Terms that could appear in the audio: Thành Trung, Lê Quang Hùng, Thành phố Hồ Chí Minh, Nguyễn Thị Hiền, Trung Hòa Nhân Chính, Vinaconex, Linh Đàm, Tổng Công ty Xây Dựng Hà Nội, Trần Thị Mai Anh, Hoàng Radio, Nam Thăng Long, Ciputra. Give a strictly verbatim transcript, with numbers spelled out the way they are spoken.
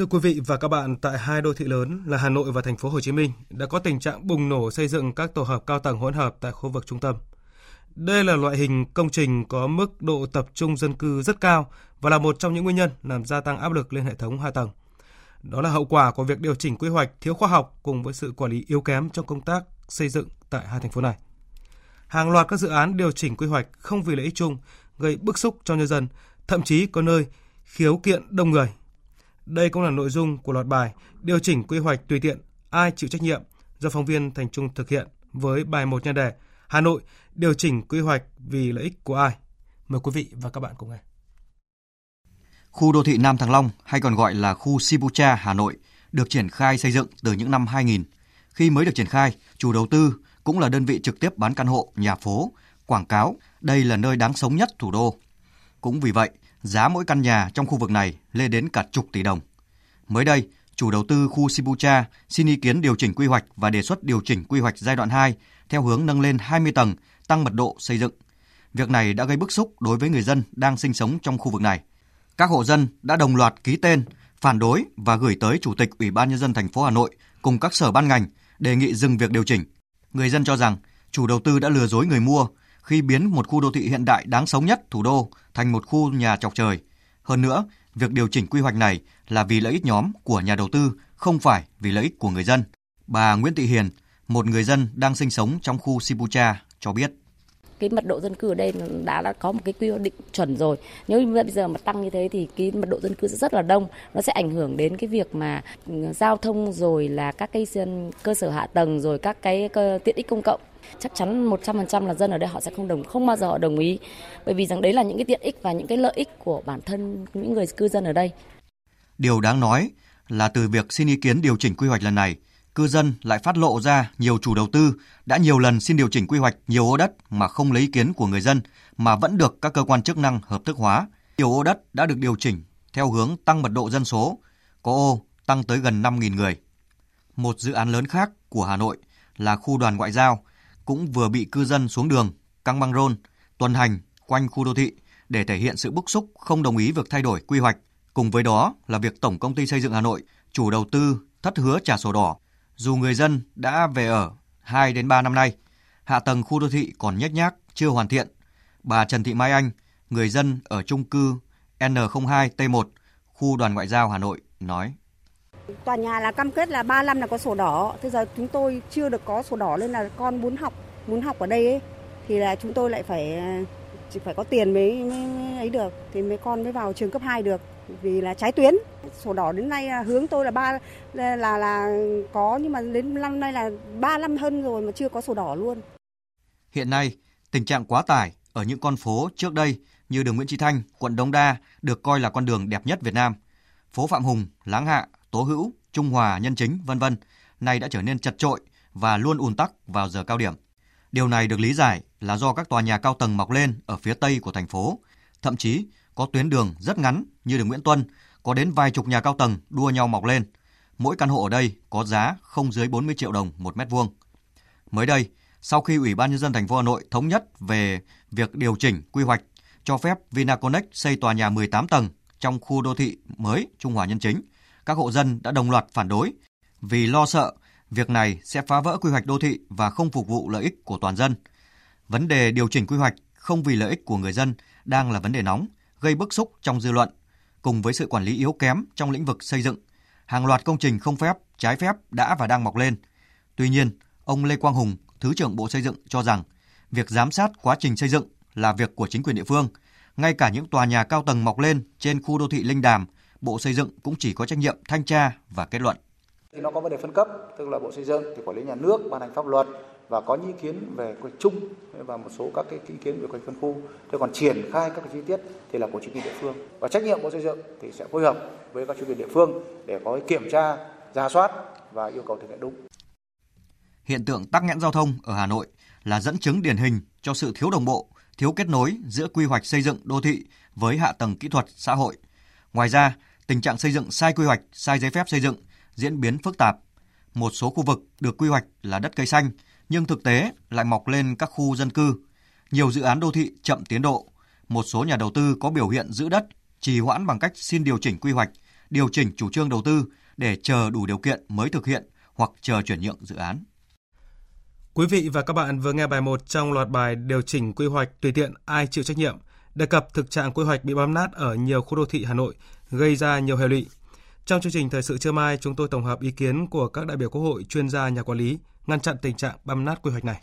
Thưa quý vị và các bạn, tại hai đô thị lớn là Hà Nội và Thành phố Hồ Chí Minh đã có tình trạng bùng nổ xây dựng các tổ hợp cao tầng hỗn hợp tại khu vực trung tâm. Đây là loại hình công trình có mức độ tập trung dân cư rất cao và là một trong những nguyên nhân làm gia tăng áp lực lên hệ thống hạ tầng. Đó là hậu quả của việc điều chỉnh quy hoạch thiếu khoa học cùng với sự quản lý yếu kém trong công tác xây dựng tại hai thành phố này. Hàng loạt các dự án điều chỉnh quy hoạch không vì lợi ích chung, gây bức xúc cho nhân dân, thậm chí có nơi khiếu kiện đông người. Đây cũng là nội dung của loạt bài Điều chỉnh quy hoạch tùy tiện, ai chịu trách nhiệm do phóng viên Thành Trung thực hiện với bài một nhan đề Hà Nội điều chỉnh quy hoạch vì lợi ích của ai? Mời quý vị và các bạn cùng nghe. Khu đô thị Nam Thăng Long hay còn gọi là khu Ciputra Hà Nội được triển khai xây dựng từ những năm hai nghìn. Khi mới được triển khai, chủ đầu tư cũng là đơn vị trực tiếp bán căn hộ, nhà phố, quảng cáo. Đây là nơi đáng sống nhất thủ đô. Cũng vì vậy, giá mỗi căn nhà trong khu vực này lên đến cả chục tỷ đồng. Mới đây, chủ đầu tư khu Ciputra xin ý kiến điều chỉnh quy hoạch và đề xuất điều chỉnh quy hoạch giai đoạn hai theo hướng nâng lên hai mươi tầng, tăng mật độ xây dựng. Việc này đã gây bức xúc đối với người dân đang sinh sống trong khu vực này. Các hộ dân đã đồng loạt ký tên, phản đối và gửi tới Chủ tịch Ủy ban Nhân dân thành phố Hà Nội cùng các sở ban ngành đề nghị dừng việc điều chỉnh. Người dân cho rằng chủ đầu tư đã lừa dối người mua khi biến một khu đô thị hiện đại đáng sống nhất thủ đô thành một khu nhà chọc trời. Hơn nữa, việc điều chỉnh quy hoạch này là vì lợi ích nhóm của nhà đầu tư, không phải vì lợi ích của người dân. Bà Nguyễn Thị Hiền, một người dân đang sinh sống trong khu Ciputra cho biết. Cái mật độ dân cư ở đây đã, đã có một cái quy định chuẩn rồi. Nếu như bây giờ mà tăng như thế thì cái mật độ dân cư rất là đông. Nó sẽ ảnh hưởng đến cái việc mà giao thông rồi là các cái cơ sở hạ tầng rồi các cái tiện ích công cộng. Chắc chắn một trăm phần trăm là dân ở đây họ sẽ không đồng, không bao giờ họ đồng ý. Bởi vì rằng đấy là những cái tiện ích và những cái lợi ích của bản thân những người cư dân ở đây. Điều đáng nói là từ việc xin ý kiến điều chỉnh quy hoạch lần này, cư dân lại phát lộ ra nhiều chủ đầu tư đã nhiều lần xin điều chỉnh quy hoạch nhiều ô đất mà không lấy ý kiến của người dân mà vẫn được các cơ quan chức năng hợp thức hóa. Nhiều ô đất đã được điều chỉnh theo hướng tăng mật độ dân số, có ô tăng tới gần năm nghìn người. Một dự án lớn khác của Hà Nội là khu Đoàn Ngoại giao cũng vừa bị cư dân xuống đường, căng băng rôn, tuần hành quanh khu đô thị để thể hiện sự bức xúc không đồng ý việc thay đổi quy hoạch. Cùng với đó là việc Tổng Công ty Xây dựng Hà Nội, chủ đầu tư thất hứa trả sổ đỏ. Dù người dân đã về ở hai đến ba năm nay, hạ tầng khu đô thị còn nhếch nhác, chưa hoàn thiện. Bà Trần Thị Mai Anh, người dân ở chung cư en không hai tê một, khu Đoàn Ngoại giao Hà Nội nói. Tòa nhà là cam kết là ba năm là có sổ đỏ, thế giờ chúng tôi chưa được có sổ đỏ nên là con muốn học, muốn học ở đây ấy, thì là chúng tôi lại phải chỉ phải có tiền mới, mới ấy được, thì mấy con mới vào trường cấp hai được, vì là trái tuyến. Sổ đỏ đến nay là hướng tôi là ba là, là là có, nhưng mà đến năm nay là ba năm hơn rồi mà chưa có sổ đỏ luôn. Hiện nay, tình trạng quá tải ở những con phố trước đây như đường Nguyễn Chí Thanh, quận Đống Đa được coi là con đường đẹp nhất Việt Nam. Phố Phạm Hùng, Láng Hạ, Tố Hữu, Trung Hòa, Nhân Chính, vân vân, nay đã trở nên chật chội và luôn ùn tắc vào giờ cao điểm. Điều này được lý giải là do các tòa nhà cao tầng mọc lên ở phía tây của thành phố. Thậm chí có tuyến đường rất ngắn như đường Nguyễn Tuân, có đến vài chục nhà cao tầng đua nhau mọc lên. Mỗi căn hộ ở đây có giá không dưới bốn mươi triệu đồng một mét vuông. Mới đây, sau khi Ủy ban Nhân dân thành phố Hà Nội thống nhất về việc điều chỉnh quy hoạch cho phép Vinaconex xây tòa nhà mười tám tầng trong khu đô thị mới Trung Hòa Nhân Chính, các hộ dân đã đồng loạt phản đối vì lo sợ việc này sẽ phá vỡ quy hoạch đô thị và không phục vụ lợi ích của toàn dân. Vấn đề điều chỉnh quy hoạch không vì lợi ích của người dân đang là vấn đề nóng, gây bức xúc trong dư luận. Cùng với sự quản lý yếu kém trong lĩnh vực xây dựng, hàng loạt công trình không phép, trái phép đã và đang mọc lên. Tuy nhiên, ông Lê Quang Hùng, Thứ trưởng Bộ Xây dựng cho rằng việc giám sát quá trình xây dựng là việc của chính quyền địa phương. Ngay cả những tòa nhà cao tầng mọc lên trên khu đô thị Linh Đàm, Bộ Xây dựng cũng chỉ có trách nhiệm thanh tra và kết luận. Thì nó có vấn đề phân cấp, tức là Bộ Xây dựng thì quản lý nhà nước, ban hành pháp luật và có ý kiến về quy hoạch chung và một số các cái ý kiến về quy hoạch phân khu. Thế còn triển khai các cái chi tiết thì là của chính quyền địa phương. Và trách nhiệm Bộ Xây dựng thì sẽ phối hợp với các chính quyền địa phương để có kiểm tra, rà soát và yêu cầu thực hiện đúng. Hiện tượng tắc nghẽn giao thông ở Hà Nội là dẫn chứng điển hình cho sự thiếu đồng bộ, thiếu kết nối giữa quy hoạch xây dựng đô thị với hạ tầng kỹ thuật xã hội. Ngoài ra, tình trạng xây dựng sai quy hoạch, sai giấy phép xây dựng diễn biến phức tạp. Một số khu vực được quy hoạch là đất cây xanh, nhưng thực tế lại mọc lên các khu dân cư. Nhiều dự án đô thị chậm tiến độ. Một số nhà đầu tư có biểu hiện giữ đất, trì hoãn bằng cách xin điều chỉnh quy hoạch điều chỉnh chủ trương đầu tư để chờ đủ điều kiện mới thực hiện hoặc chờ chuyển nhượng dự án. Quý vị và các bạn vừa nghe bài một trong loạt bài điều chỉnh quy hoạch tùy tiện ai chịu trách nhiệm, đề cập thực trạng quy hoạch bị băm nát ở nhiều khu đô thị Hà Nội, gây ra nhiều hệ lụy. Trong chương trình Thời sự trưa mai, chúng tôi tổng hợp ý kiến của các đại biểu Quốc hội, chuyên gia, nhà quản lý, ngăn chặn tình trạng băm nát quy hoạch này.